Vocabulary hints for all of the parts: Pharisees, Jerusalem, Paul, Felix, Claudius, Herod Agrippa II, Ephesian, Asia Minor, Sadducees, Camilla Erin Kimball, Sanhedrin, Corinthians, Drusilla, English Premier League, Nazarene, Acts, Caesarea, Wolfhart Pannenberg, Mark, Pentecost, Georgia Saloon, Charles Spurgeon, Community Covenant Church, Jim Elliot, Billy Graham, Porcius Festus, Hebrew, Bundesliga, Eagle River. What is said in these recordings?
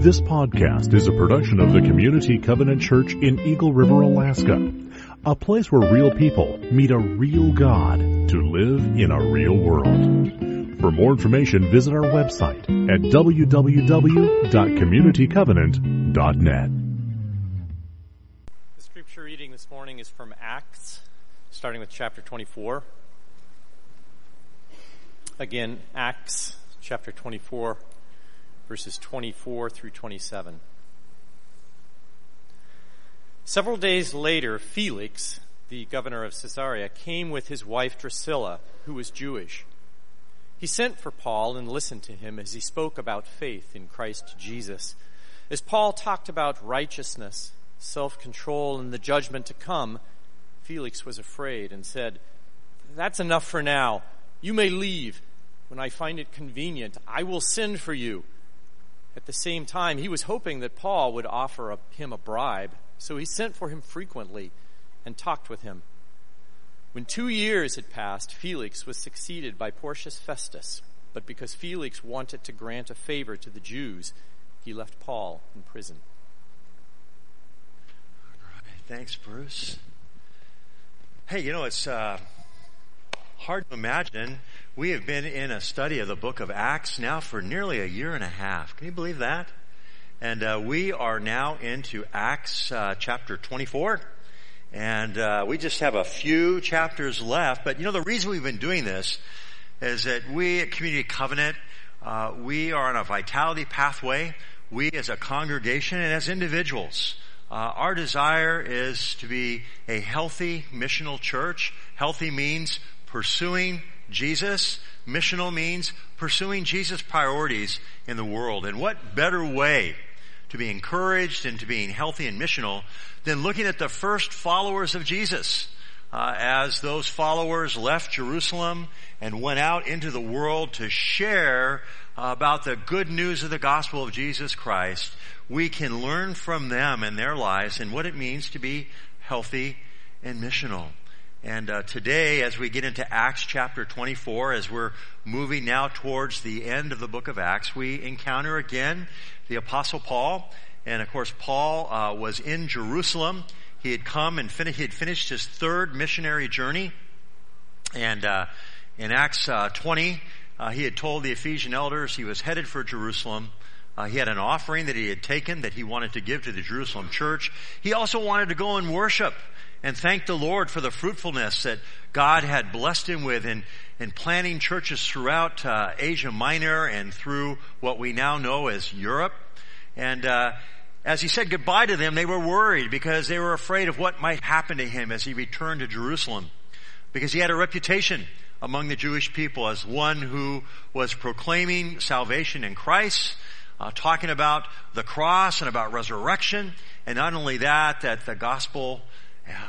This podcast is a production of the Community Covenant Church in Eagle River, Alaska, a place where real people meet a real God to live in a real world. For more information, visit our website at www.communitycovenant.net. The scripture reading this morning is from Acts, starting with chapter 24. Again, Acts chapter 24, verses 24 through 27. Several days later, Felix, the governor of Caesarea, came with his wife Drusilla, who was Jewish. He sent for Paul and listened to him as he spoke about faith in Christ Jesus. As Paul talked about righteousness, self-control, and the judgment to come, Felix was afraid and said, "That's enough for now. You may leave. When I find it convenient, I will send for you." At the same time, he was hoping that Paul would offer him a bribe, so he sent for him frequently and talked with him. When 2 years had passed, Felix was succeeded by Porcius Festus, but because Felix wanted to grant a favor to the Jews, he left Paul in prison. All right, thanks, Bruce. Hey, you know, it's hard to imagine. We have been in a study of the book of Acts now for nearly a year and a half. Can you believe that? And we are now into Acts chapter 24. And we just have a few chapters left. But you know, the reason we've been doing this is that we at Community Covenant, we are on a vitality pathway. We as a congregation and as individuals, our desire is to be a healthy missional church. Healthy means pursuing Jesus. Missional means pursuing Jesus' priorities in the world. And what better way to be encouraged and to being healthy and missional than looking at the first followers of Jesus, as those followers left Jerusalem and went out into the world to share about the good news of the gospel of Jesus Christ. We can learn from them and their lives and what it means to be healthy and missional. And today, as we get into Acts chapter 24, as we're moving now towards the end of the book of Acts, we encounter again the Apostle Paul. And of course, Paul was in Jerusalem. He had come and he had finished his third missionary journey. And in Acts 20, he had told the Ephesian elders he was headed for Jerusalem. He had an offering that he had taken that he wanted to give to the Jerusalem church. He also wanted to go and worship and thank the Lord for the fruitfulness that God had blessed him with in planting churches throughout Asia Minor and through what we now know as Europe. And as he said goodbye to them, they were worried because they were afraid of what might happen to him as he returned to Jerusalem, because he had a reputation among the Jewish people as one who was proclaiming salvation in Christ, talking about the cross and about resurrection, and not only that, that the gospel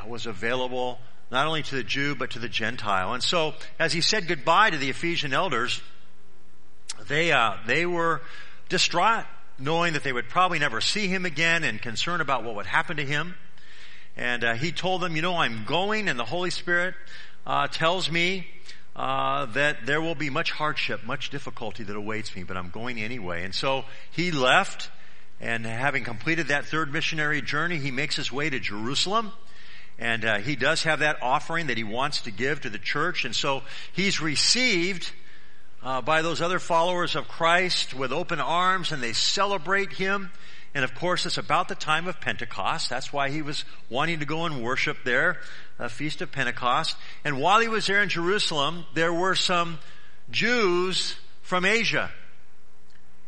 was available not only to the Jew but to the Gentile. And so as he said goodbye to the Ephesian elders, they were distraught, knowing that they would probably never see him again and concerned about what would happen to him. And he told them, you know, I'm going, and the Holy Spirit tells me that there will be much hardship, much difficulty that awaits me, but I'm going anyway. And so he left, and having completed that third missionary journey, he makes his way to Jerusalem. And he does have that offering that he wants to give to the church. And so he's received by those other followers of Christ with open arms, and they celebrate him. And of course, it's about the time of Pentecost. That's why he was wanting to go and worship there, a feast of Pentecost. And while he was there in Jerusalem, there were some Jews from Asia.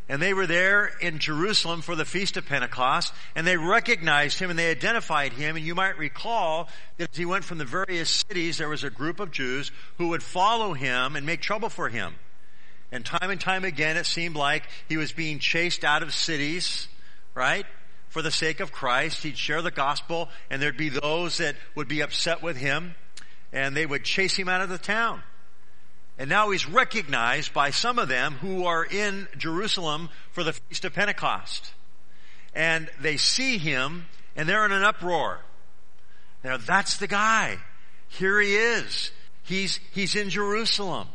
And they were there in Jerusalem for the Feast of Pentecost, and they recognized him and they identified him. And you might recall that as he went from the various cities, there was a group of Jews who would follow him and make trouble for him. And time again, it seemed like he was being chased out of cities, right? For the sake of Christ, he'd share the gospel, and there'd be those that would be upset with him, and they would chase him out of the town. And now he's recognized by some of them who are in Jerusalem for the Feast of Pentecost. And they see him, and they're in an uproar. Now, that's the guy. Here he is. He's in Jerusalem.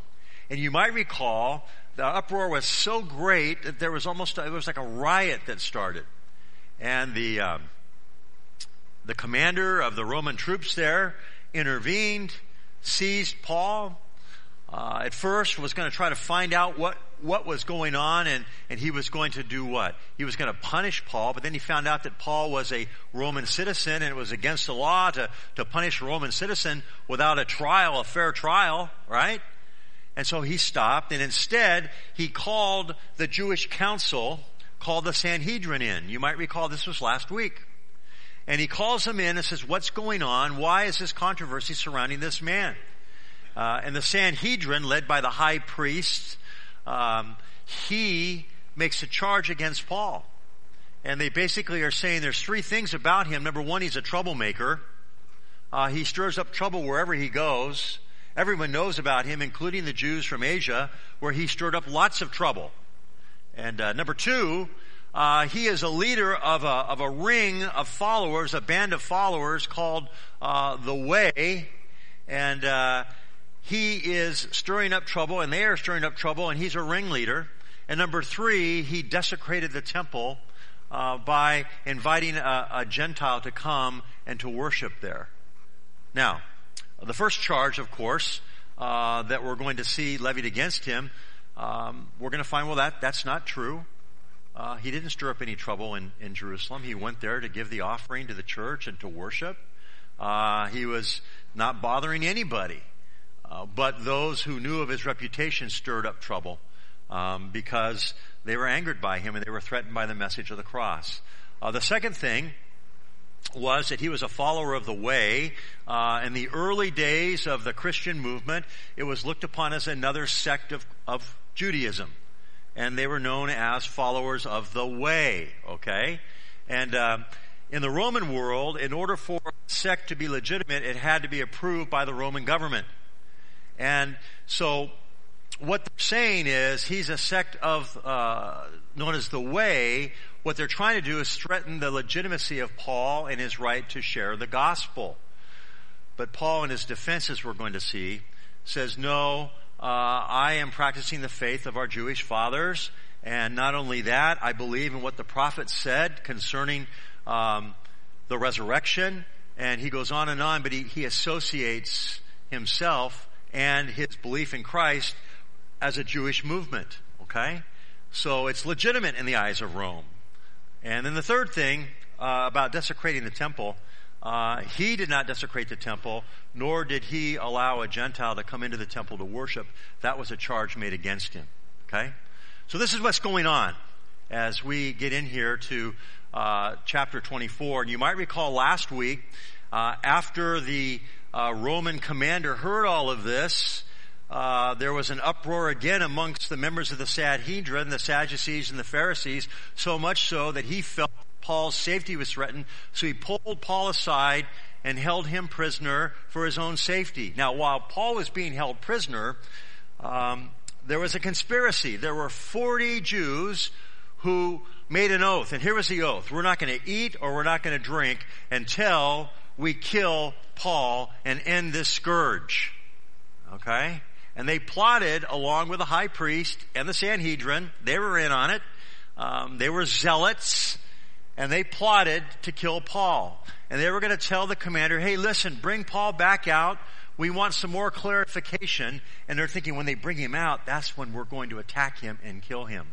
And you might recall the uproar was so great that there was almost, it was like a riot that started. And the commander of the Roman troops there intervened, seized Paul. At first was going to try to find out what was going on, and he was going to do what? He was going to punish Paul, but then he found out that Paul was a Roman citizen, and it was against the law to punish a Roman citizen without a trial, a fair trial, right? And so he stopped, and instead he called the Jewish council, called the Sanhedrin in. You might recall this was last week. And he calls them in and says, what's going on? Why is this controversy surrounding this man? And the Sanhedrin, led by the high priest, he makes a charge against Paul. And they basically are saying there's three things about him. Number one, he's a troublemaker. He stirs up trouble wherever he goes. Everyone knows about him, including the Jews from Asia, where he stirred up lots of trouble. And number two, he is a leader of a ring of followers, a band of followers called the Way. And he is stirring up trouble, and they are stirring up trouble, and he's a ringleader. And number three, he desecrated the temple by inviting a Gentile to come and to worship there. Now, the first charge, of course, that we're going to see levied against him, we're going to find, well, that's not true. He didn't stir up any trouble in Jerusalem. He went there to give the offering to the church and to worship. He was not bothering anybody. But those who knew of his reputation stirred up trouble because they were angered by him and they were threatened by the message of the cross. The second thing was that he was a follower of the Way. In the early days of the Christian movement, it was looked upon as another sect of Judaism. And they were known as followers of the Way, okay? And in the Roman world, in order for a sect to be legitimate, it had to be approved by the Roman government. And so what they're saying is he's a sect of known as the Way. What they're trying to do is threaten the legitimacy of Paul and his right to share the gospel. But Paul, in his defense, as we're going to see, says, no, I am practicing the faith of our Jewish fathers. And not only that, I believe in what the prophets said concerning the resurrection. And he goes on and on, but he associates himself and his belief in Christ as a Jewish movement, okay? So it's legitimate in the eyes of Rome. And then the third thing about desecrating the temple, he did not desecrate the temple, nor did he allow a Gentile to come into the temple to worship. That was a charge made against him, okay? So this is what's going on as we get in here to chapter 24. And you might recall last week, after the Roman commander heard all of this, there was an uproar again amongst the members of the Sanhedrin, the Sadducees and the Pharisees, so much so that he felt Paul's safety was threatened, so he pulled Paul aside and held him prisoner for his own safety. Now, while Paul was being held prisoner, there was a conspiracy. There were 40 Jews who made an oath, and here was the oath. We're not going to eat or we're not going to drink until we kill Paul and end this scourge. Okay? And they plotted along with the high priest and the Sanhedrin. They were in on it. They were zealots. And they plotted to kill Paul. And they were going to tell the commander, hey, listen, bring Paul back out. We want some more clarification. And they're thinking when they bring him out, that's when we're going to attack him and kill him.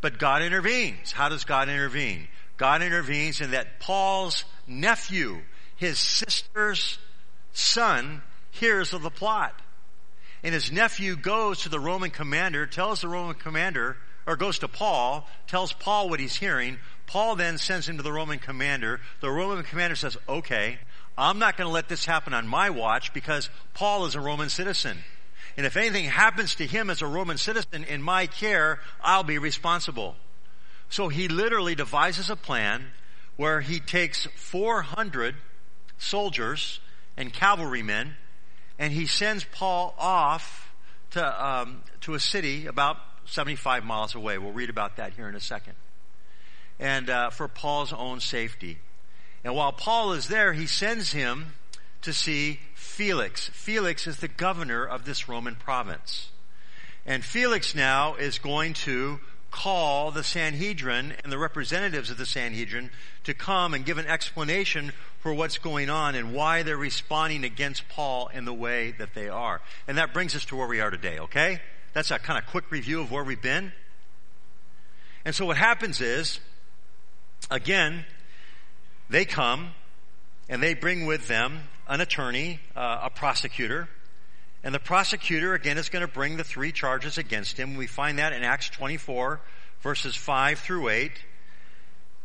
But God intervenes. How does God intervene? God intervenes in that Paul's nephew, his sister's son, hears of the plot. And his nephew goes to the Roman commander, tells the Roman commander, or goes to Paul, tells Paul what he's hearing. Paul then sends him to the Roman commander. The Roman commander says, okay, I'm not going to let this happen on my watch because Paul is a Roman citizen. And if anything happens to him as a Roman citizen in my care, I'll be responsible. So he literally devises a plan where he takes 400 soldiers and cavalrymen, and he sends Paul off to a city about 75 miles away. We'll read about that here in a second. And for Paul's own safety. And while Paul is there, he sends him to see Felix. Felix is the governor of this Roman province. And Felix now is going to call the Sanhedrin and the representatives of the Sanhedrin to come and give an explanation for what's going on and why they're responding against Paul in the way that they are. And that brings us to where we are today, okay? That's a kind of quick review of where we've been. And so what happens is, again, they come and they bring with them an attorney, a prosecutor. And the prosecutor, again, is going to bring the three charges against him. We find that in Acts 24, verses 5 through 8.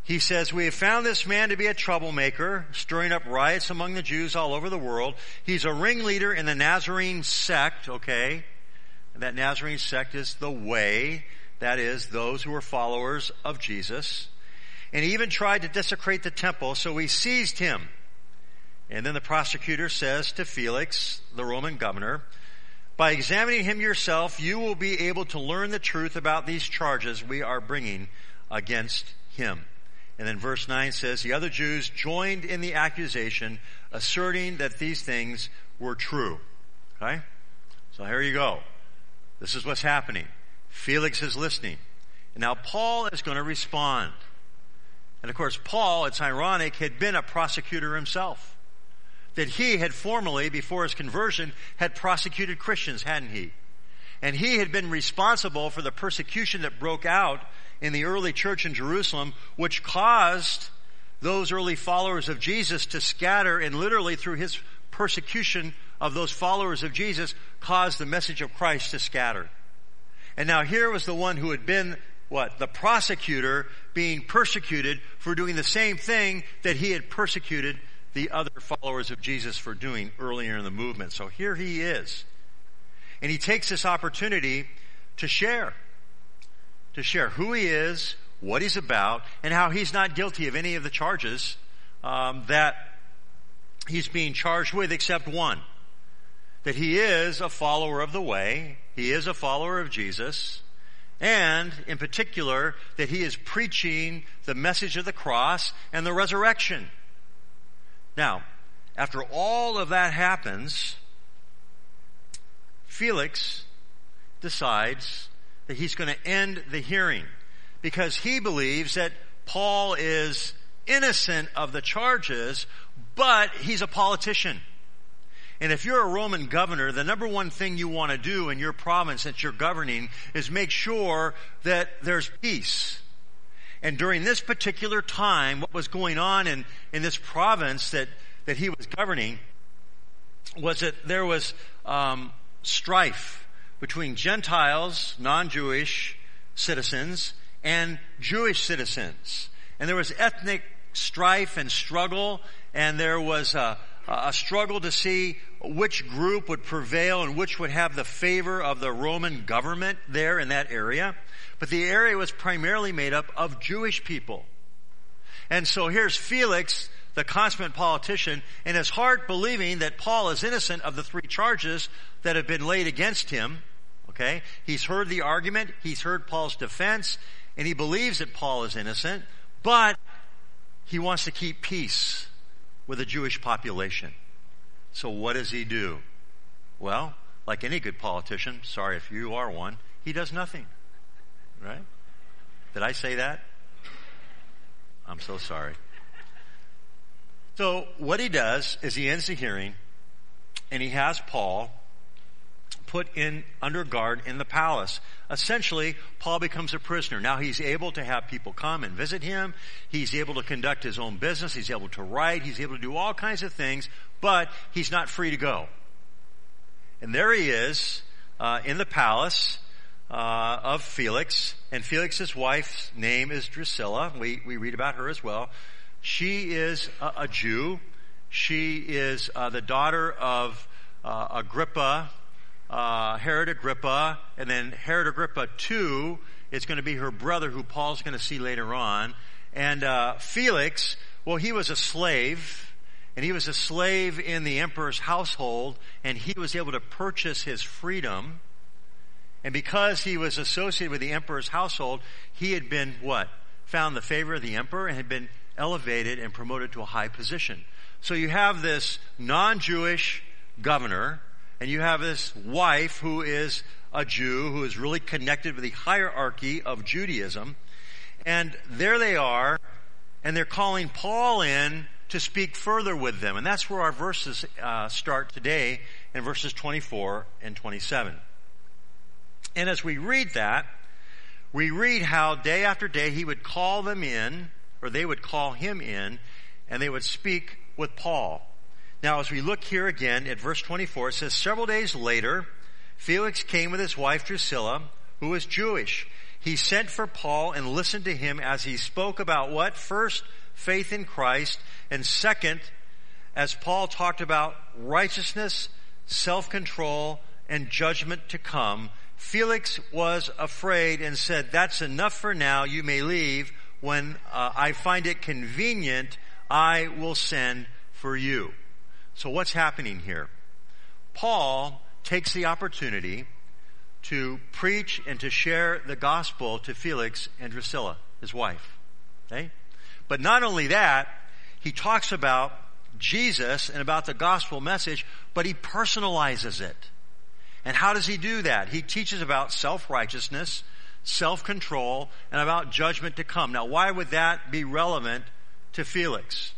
He says, "We have found this man to be a troublemaker, stirring up riots among the Jews all over the world. He's a ringleader in the Nazarene sect," okay? And that Nazarene sect is the way, that is, those who are followers of Jesus. "And he even tried to desecrate the temple, so we seized him." And then the prosecutor says to Felix, the Roman governor, "By examining him yourself, you will be able to learn the truth about these charges we are bringing against him." And then verse 9 says, "The other Jews joined in the accusation, asserting that these things were true." Okay? So here you go. This is what's happening. Felix is listening. And now Paul is going to respond. And of course, Paul, it's ironic, had been a prosecutor himself. That he had formerly, before his conversion, had prosecuted Christians, hadn't he? And he had been responsible for the persecution that broke out in the early church in Jerusalem, which caused those early followers of Jesus to scatter, and literally through his persecution of those followers of Jesus, caused the message of Christ to scatter. And now here was the one who had been, what? The prosecutor, being persecuted for doing the same thing that he had persecuted the other followers of Jesus for doing earlier in the movement. So here he is. And he takes this opportunity to share who he is, what he's about, and how he's not guilty of any of the charges that he's being charged with, except one, that he is a follower of the way, he is a follower of Jesus, and in particular, that he is preaching the message of the cross and the resurrection. Now, after all of that happens, Felix decides that he's going to end the hearing because he believes that Paul is innocent of the charges, but he's a politician. And if you're a Roman governor, the number one thing you want to do in your province that you're governing is make sure that there's peace. And during this particular time, what was going on in this province that he was governing was that there was strife between Gentiles, non-Jewish citizens, and Jewish citizens. And there was ethnic strife and struggle, and there was a struggle to see which group would prevail and which would have the favor of the Roman government there in that area. But the area was primarily made up of Jewish people. And so here's Felix, the consummate politician, in his heart believing that Paul is innocent of the three charges that have been laid against him. Okay? He's heard the argument, he's heard Paul's defense, and he believes that Paul is innocent, but he wants to keep peace with the Jewish population. So what does he do? Well, like any good politician, sorry if you are one, he does nothing. Right? Did I say that? I'm so sorry. So what he does is he ends the hearing, and he has Paul put in under guard in the palace. Essentially, Paul becomes a prisoner. Now he's able to have people come and visit him. He's able to conduct his own business. He's able to write. He's able to do all kinds of things, but he's not free to go. And there he is in the palace of Felix, and Felix's wife's name is Drusilla. We read about her as well. She is a Jew. She is the daughter of Agrippa, Herod Agrippa, and then Herod Agrippa II is going to be her brother, who Paul's going to see later on. And Felix, well, he was a slave, and he was a slave in the emperor's household, and he was able to purchase his freedom. And because he was associated with the emperor's household, he had been, what? Found the favor of the emperor and had been elevated and promoted to a high position. So you have this non-Jewish governor and you have this wife who is a Jew, who is really connected with the hierarchy of Judaism, and there they are, and they're calling Paul in to speak further with them. And that's where our verses start today, in verses 24 and 27. And as we read that, we read how day after day he would call them in, or they would call him in, and they would speak with Paul. Now, as we look here again at verse 24, it says, "Several days later, Felix came with his wife Drusilla, who was Jewish. He sent for Paul and listened to him as he spoke about" what? First, faith in Christ, and second, as Paul talked about righteousness, self-control, and judgment to come. Felix was afraid and said, "That's enough for now. You may leave. When I find it convenient, I will send for you." So what's happening here? Paul takes the opportunity to preach and to share the gospel to Felix and Drusilla, his wife. Okay? But not only that, he talks about Jesus and about the gospel message, but he personalizes it. And how does he do that? He teaches about self-righteousness, self-control, and about judgment to come. Now, why would that be relevant to Felix?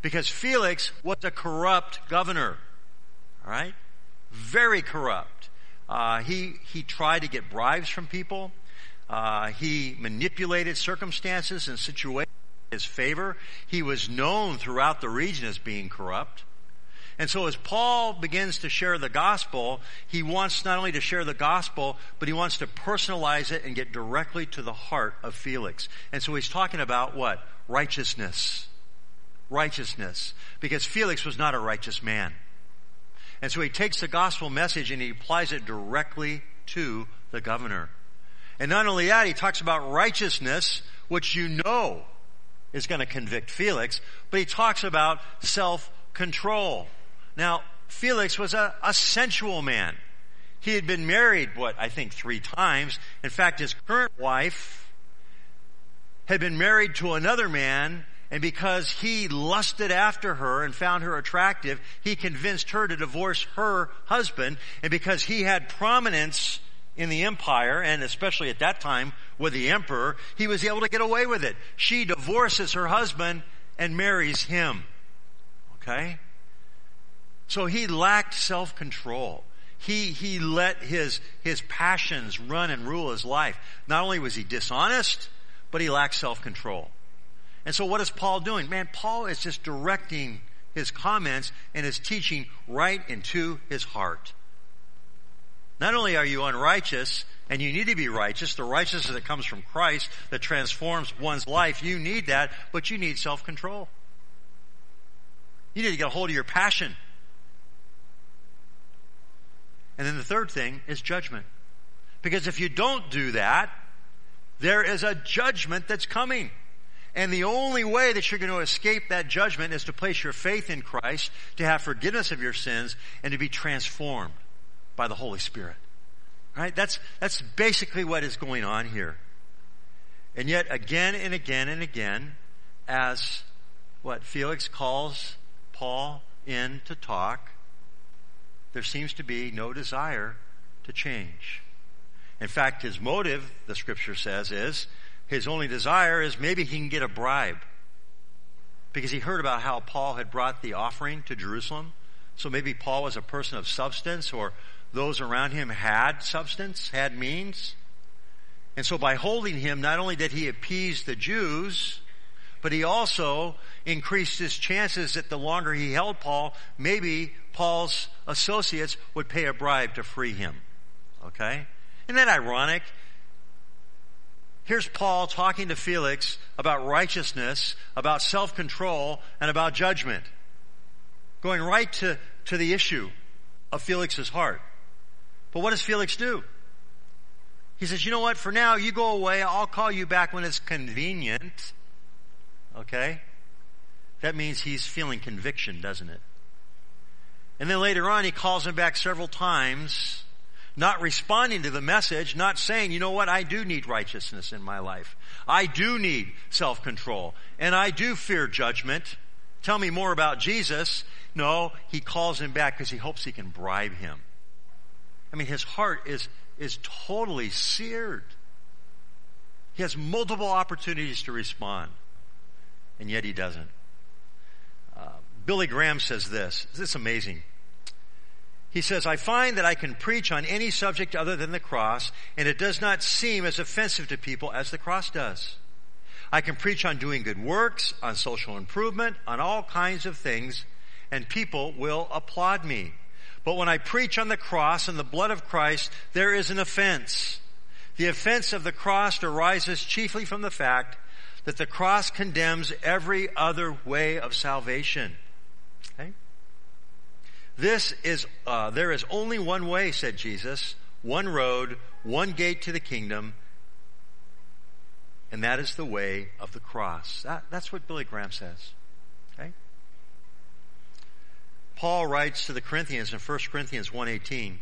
Because Felix was a corrupt governor, all right? Very corrupt. He tried to get bribes from people. He manipulated circumstances and situations in his favor. He was known throughout the region as being corrupt. And so as Paul begins to share the gospel, he wants not only to share the gospel, but he wants to personalize it and get directly to the heart of Felix. And so he's talking about what? Righteousness. Righteousness. Because Felix was not a righteous man. And so he takes the gospel message and he applies it directly to the governor. And not only that, he talks about righteousness, which you know is going to convict Felix, but he talks about self-control. Now, Felix was a sensual man. He had been married, I think 3 times. In fact, his current wife had been married to another man, and because he lusted after her and found her attractive, he convinced her to divorce her husband, and because he had prominence in the empire, and especially at that time with the emperor, he was able to get away with it. She divorces her husband and marries him. Okay? So he lacked self-control. He let his passions run and rule his life. Not only was he dishonest, but he lacked self-control. And so what is Paul doing? Man, Paul is just directing his comments and his teaching right into his heart. Not only are you unrighteous, and you need to be righteous, the righteousness that comes from Christ that transforms one's life, you need that, but you need self-control. You need to get a hold of your passion. And then the third thing is judgment. Because if you don't do that, there is a judgment that's coming. And the only way that you're going to escape that judgment is to place your faith in Christ, to have forgiveness of your sins, and to be transformed by the Holy Spirit. Right? That's basically what is going on here. And yet again and again and again, as Felix calls Paul in to talk, there seems to be no desire to change. In fact, his motive, the scripture says, is his only desire is maybe he can get a bribe. Because he heard about how Paul had brought the offering to Jerusalem. So maybe Paul was a person of substance, or those around him had substance, had means. And so by holding him, not only did he appease the Jews, but he also increased his chances that the longer he held Paul, maybe Paul's associates would pay a bribe to free him. Okay? Isn't that ironic? Here's Paul talking to Felix about righteousness, about self-control, and about judgment. Going right to the issue of Felix's heart. But what does Felix do? He says, you know what, for now, you go away. I'll call you back when it's convenient. Okay? That means he's feeling conviction, doesn't it? And then later on, he calls him back several times, not responding to the message, not saying, you know what, I do need righteousness in my life. I do need self-control. And I do fear judgment. Tell me more about Jesus. No, he calls him back because he hopes he can bribe him. I mean, his heart is totally seared. He has multiple opportunities to respond, and yet he doesn't. Billy Graham says this. This is amazing. He says, I find that I can preach on any subject other than the cross, and it does not seem as offensive to people as the cross does. I can preach on doing good works, on social improvement, on all kinds of things, and people will applaud me. But when I preach on the cross and the blood of Christ, there is an offense. The offense of the cross arises chiefly from the fact that the cross condemns every other way of salvation. Okay? There is only one way, said Jesus, one road, one gate to the kingdom, and that is the way of the cross. That's what Billy Graham says. Okay? Paul writes to the Corinthians in 1 Corinthians 1:18,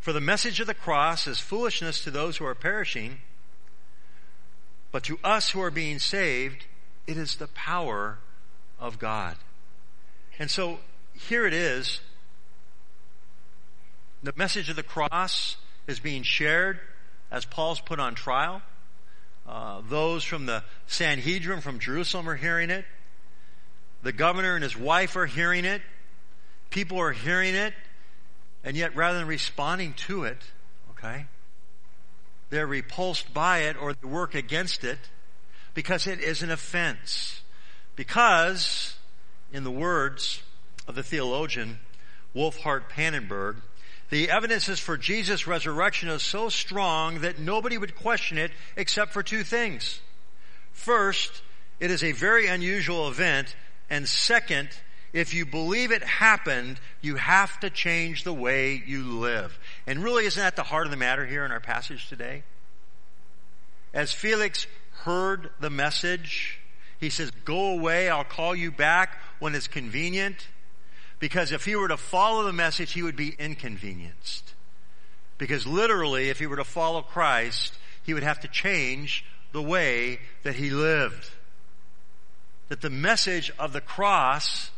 for the message of the cross is foolishness to those who are perishing, but to us who are being saved, it is the power of God. And so here it is. The message of the cross is being shared as Paul's put on trial. Those from the Sanhedrin from Jerusalem are hearing it. The governor and his wife are hearing it. People are hearing it. And yet rather than responding to it, okay, they're repulsed by it or they work against it because it is an offense. Because, in the words of the theologian Wolfhart Pannenberg, the evidences for Jesus' resurrection are so strong that nobody would question it except for two things. First, it is a very unusual event, and second, if you believe it happened, you have to change the way you live. And really, isn't that the heart of the matter here in our passage today? As Felix heard the message, he says, go away, I'll call you back when it's convenient. Because if he were to follow the message, he would be inconvenienced. Because literally, if he were to follow Christ, he would have to change the way that he lived. That the message of the cross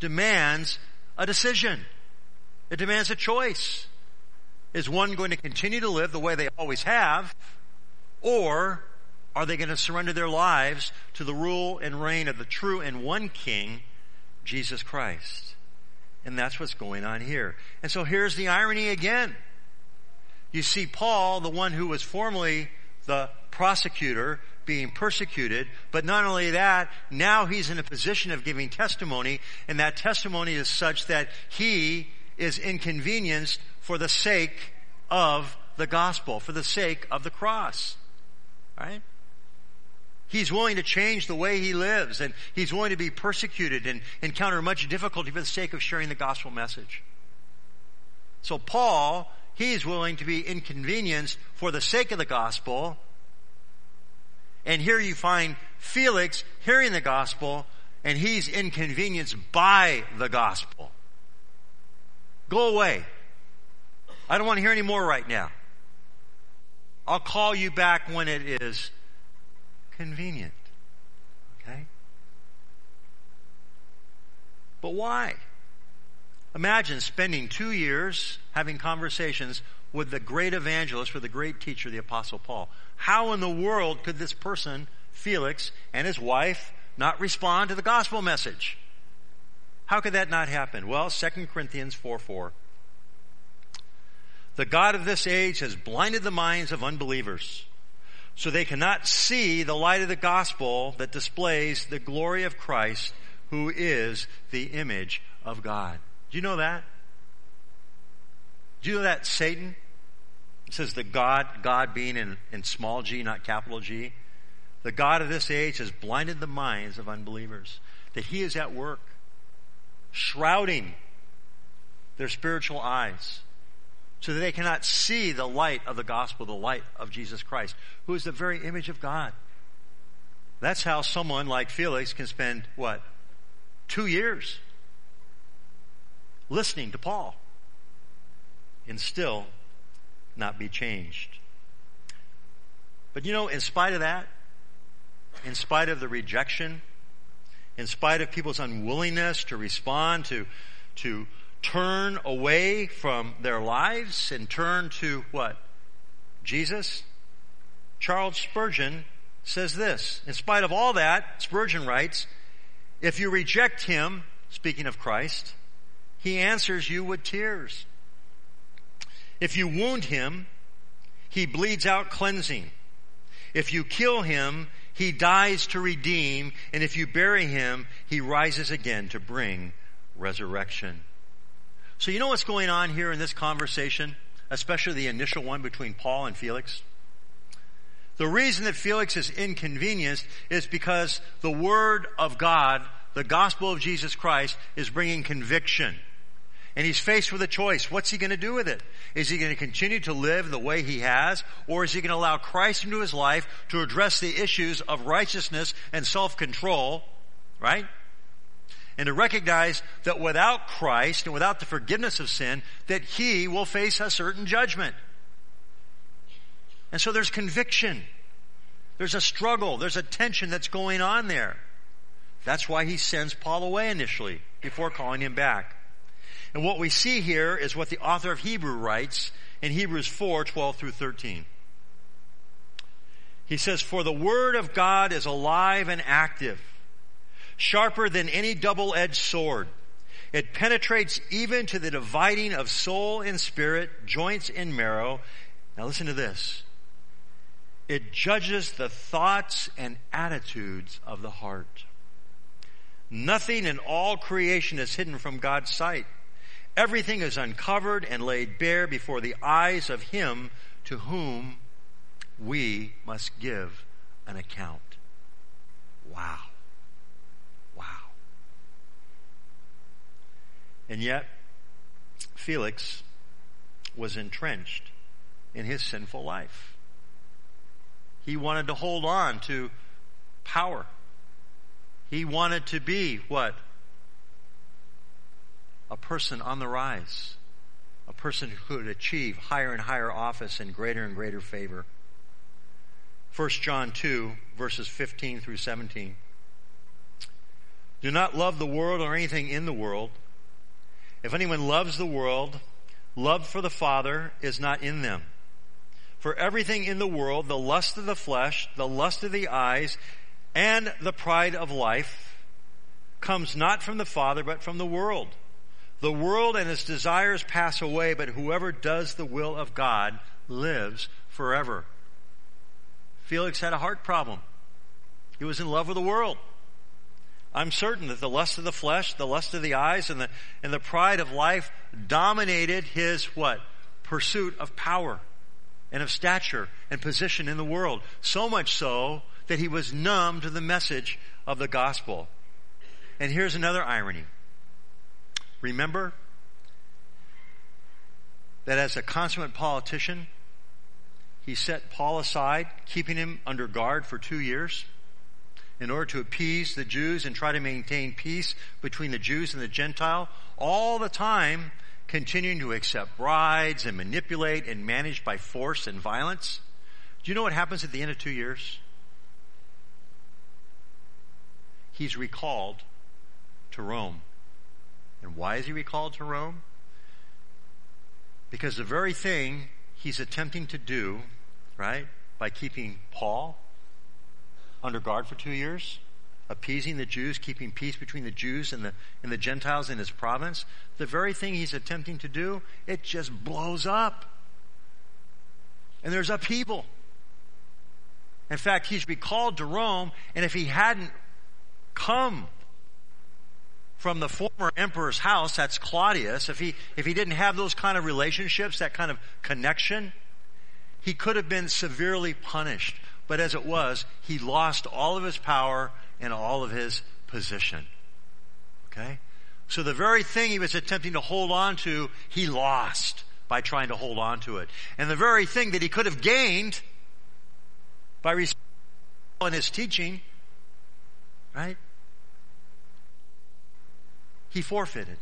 demands a decision. It demands a choice. Is one going to continue to live the way they always have, or are they going to surrender their lives to the rule and reign of the true and one King, Jesus Christ? And that's what's going on here. And so here's the irony again. You see Paul, the one who was formerly the prosecutor, being persecuted, but not only that, now he's in a position of giving testimony, and that testimony is such that he is inconvenienced for the sake of the gospel, for the sake of the cross. Right? He's willing to change the way he lives, and he's willing to be persecuted and encounter much difficulty for the sake of sharing the gospel message. So Paul, he's willing to be inconvenienced for the sake of the gospel. And here you find Felix hearing the gospel, and he's inconvenienced by the gospel. Go away. I don't want to hear any more right now. I'll call you back when it is convenient. Okay? But why? Imagine spending 2 years having conversations with the great evangelist, with the great teacher, the Apostle Paul. How in the world could this person, Felix, and his wife not respond to the gospel message? How could that not happen? Well, 2 Corinthians 4:4. The God of this age has blinded the minds of unbelievers, so they cannot see the light of the gospel that displays the glory of Christ, who is the image of God. Do you know that? Do you know that Satan? It says the God being in small g, not capital G. The God of this age has blinded the minds of unbelievers, that he is at work, shrouding their spiritual eyes, so that they cannot see the light of the gospel, the light of Jesus Christ, who is the very image of God. That's how someone like Felix can spend, 2 years listening to Paul and still not be changed. But in spite of that, in spite of the rejection, in spite of people's unwillingness to respond to turn away from their lives and turn to what? Jesus? Charles Spurgeon says this. In spite of all that, Spurgeon writes, if you reject him, speaking of Christ, he answers you with tears. If you wound him, he bleeds out cleansing. If you kill him, he dies to redeem. And if you bury him, he rises again to bring resurrection. So you know what's going on here in this conversation, especially the initial one between Paul and Felix? The reason that Felix is inconvenienced is because the Word of God, the gospel of Jesus Christ, is bringing conviction. And he's faced with a choice. What's he going to do with it? Is he going to continue to live the way he has? Or is he going to allow Christ into his life to address the issues of righteousness and self-control, right? And to recognize that without Christ and without the forgiveness of sin, that he will face a certain judgment. And so there's conviction. There's a struggle. There's a tension that's going on there. That's why he sends Paul away initially before calling him back. And what we see here is what the author of Hebrew writes in Hebrews 4:12 through 13. He says, for the word of God is alive and active, sharper than any double-edged sword. It penetrates even to the dividing of soul and spirit, joints and marrow. Now listen to this. It judges the thoughts and attitudes of the heart. Nothing in all creation is hidden from God's sight. Everything is uncovered and laid bare before the eyes of him to whom we must give an account. Wow. Wow. And yet, Felix was entrenched in his sinful life. He wanted to hold on to power. He wanted to be what? A person on the rise, a person who could achieve higher and higher office and greater favor. 1 John 2, verses 15 through 17. Do not love the world or anything in the world. If anyone loves the world, love for the Father is not in them. For everything in the world, the lust of the flesh, the lust of the eyes, and the pride of life comes not from the Father but from the world. The world and its desires pass away, but whoever does the will of God lives forever. Felix had a heart problem. He was in love with the world. I'm certain that the lust of the flesh, the lust of the eyes, and the pride of life dominated his what? Pursuit of power and of stature and position in the world. So much so that he was numb to the message of the gospel. And here's another irony. Remember that as a consummate politician, he set Paul aside, keeping him under guard for 2 years in order to appease the Jews and try to maintain peace between the Jews and the Gentile, all the time continuing to accept bribes and manipulate and manage by force and violence. Do you know what happens at the end of 2 years? He's recalled to Rome. And why is he recalled to Rome? Because the very thing he's attempting to do, right, by keeping Paul under guard for 2 years, appeasing the Jews, keeping peace between the Jews and the Gentiles in his province, the very thing he's attempting to do, it just blows up. And there's upheaval. In fact, he's recalled to Rome, and if he hadn't come from the former emperor's house, that's Claudius, if he didn't have those kind of relationships, that kind of connection, he could have been severely punished. But as it was, he lost all of his power and all of his position. Okay? So the very thing he was attempting to hold on to, he lost by trying to hold on to it. And the very thing that he could have gained by receiving his teaching, right? He forfeited.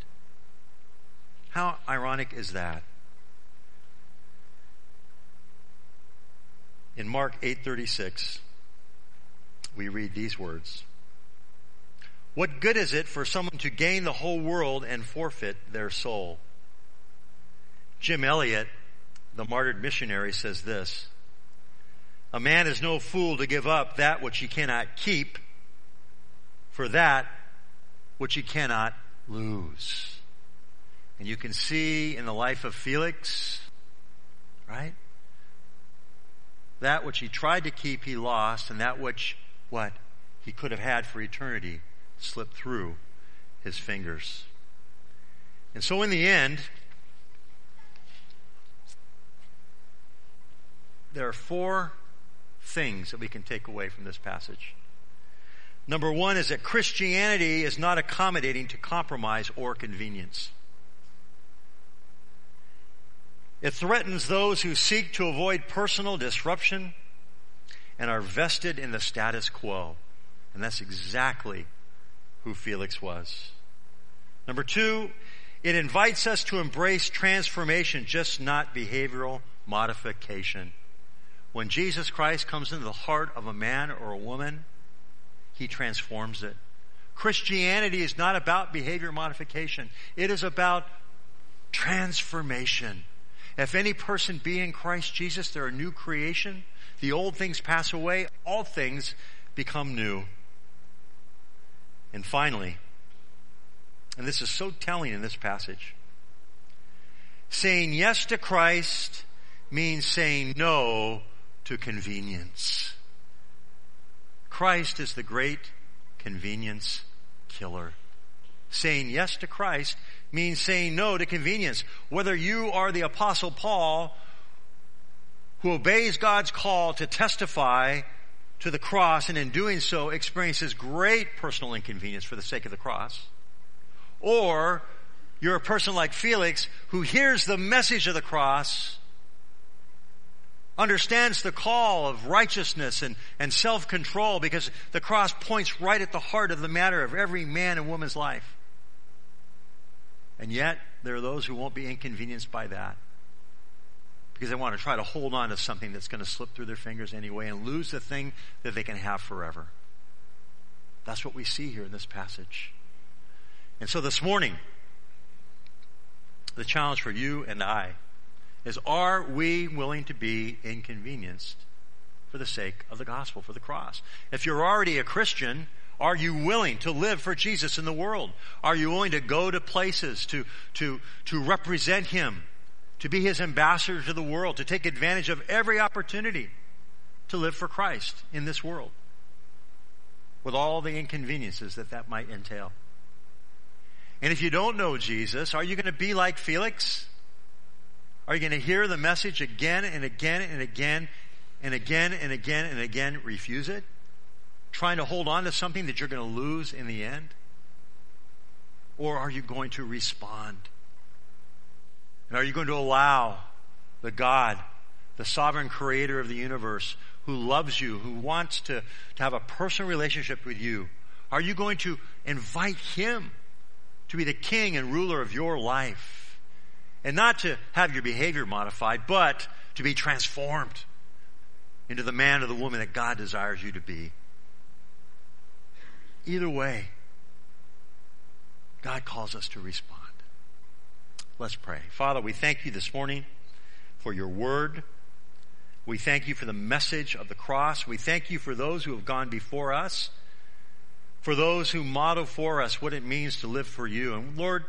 How ironic is that? In Mark 8:36, we read these words. What good is it for someone to gain the whole world and forfeit their soul? Jim Elliot, the martyred missionary, says this: a man is no fool to give up that which he cannot keep for that which he cannot lose. And you can see in the life of Felix, right? That which he tried to keep, he lost, and that which, what, he could have had for eternity slipped through his fingers. And so in the end, there are four things that we can take away from this passage. Number one is that Christianity is not accommodating to compromise or convenience. It threatens those who seek to avoid personal disruption and are vested in the status quo. And that's exactly who Felix was. Number two, it invites us to embrace transformation, just not behavioral modification. When Jesus Christ comes into the heart of a man or a woman, he transforms it. Christianity is not about behavior modification. It is about transformation. If any person be in Christ Jesus, they're a new creation. The old things pass away. All things become new. And finally, and this is so telling in this passage, saying yes to Christ means saying no to convenience. Christ is the great convenience killer. Saying yes to Christ means saying no to convenience. Whether you are the Apostle Paul, who obeys God's call to testify to the cross and in doing so experiences great personal inconvenience for the sake of the cross, or you're a person like Felix who hears the message of the cross, understands the call of righteousness and self-control, because the cross points right at the heart of the matter of every man and woman's life. And yet, there are those who won't be inconvenienced by that, because they want to try to hold on to something that's going to slip through their fingers anyway and lose the thing that they can have forever. That's what we see here in this passage. And so this morning, the challenge for you and I is, are we willing to be inconvenienced for the sake of the gospel, for the cross? If you're already a Christian, are you willing to live for Jesus in the world? Are you willing to go to places to represent him, to be his ambassador to the world, to take advantage of every opportunity to live for Christ in this world, with all the inconveniences that might entail? And if you don't know Jesus, are you going to be like Felix? Are you going to hear the message again and again and again and again and again and again, refuse it, trying to hold on to something that you're going to lose in the end? Or are you going to respond? And are you going to allow the God, the sovereign creator of the universe, who loves you, who wants to have a personal relationship with you, are you going to invite him to be the king and ruler of your life? And not to have your behavior modified, but to be transformed into the man or the woman that God desires you to be. Either way, God calls us to respond. Let's pray. Father, we thank you this morning for your word. We thank you for the message of the cross. We thank you for those who have gone before us, for those who model for us what it means to live for you. And Lord,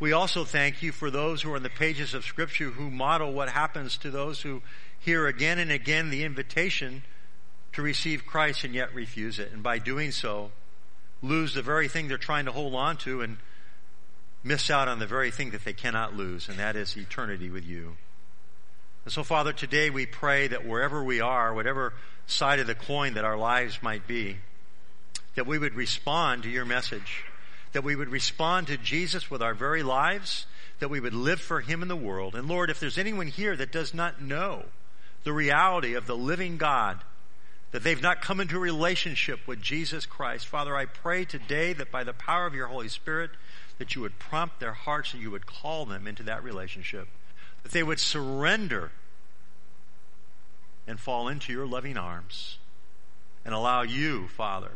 we also thank you for those who are in the pages of Scripture who model what happens to those who hear again and again the invitation to receive Christ and yet refuse it. And by doing so, lose the very thing they're trying to hold on to and miss out on the very thing that they cannot lose, and that is eternity with you. And so, Father, today we pray that wherever we are, whatever side of the coin that our lives might be, that we would respond to your message, that we would respond to Jesus with our very lives, that we would live for him in the world. And Lord, if there's anyone here that does not know the reality of the living God, that they've not come into a relationship with Jesus Christ, Father, I pray today that by the power of your Holy Spirit, that you would prompt their hearts and you would call them into that relationship, that they would surrender and fall into your loving arms and allow you, Father,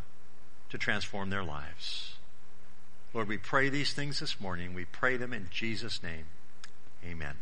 to transform their lives. Lord, we pray these things this morning. We pray them in Jesus' name. Amen.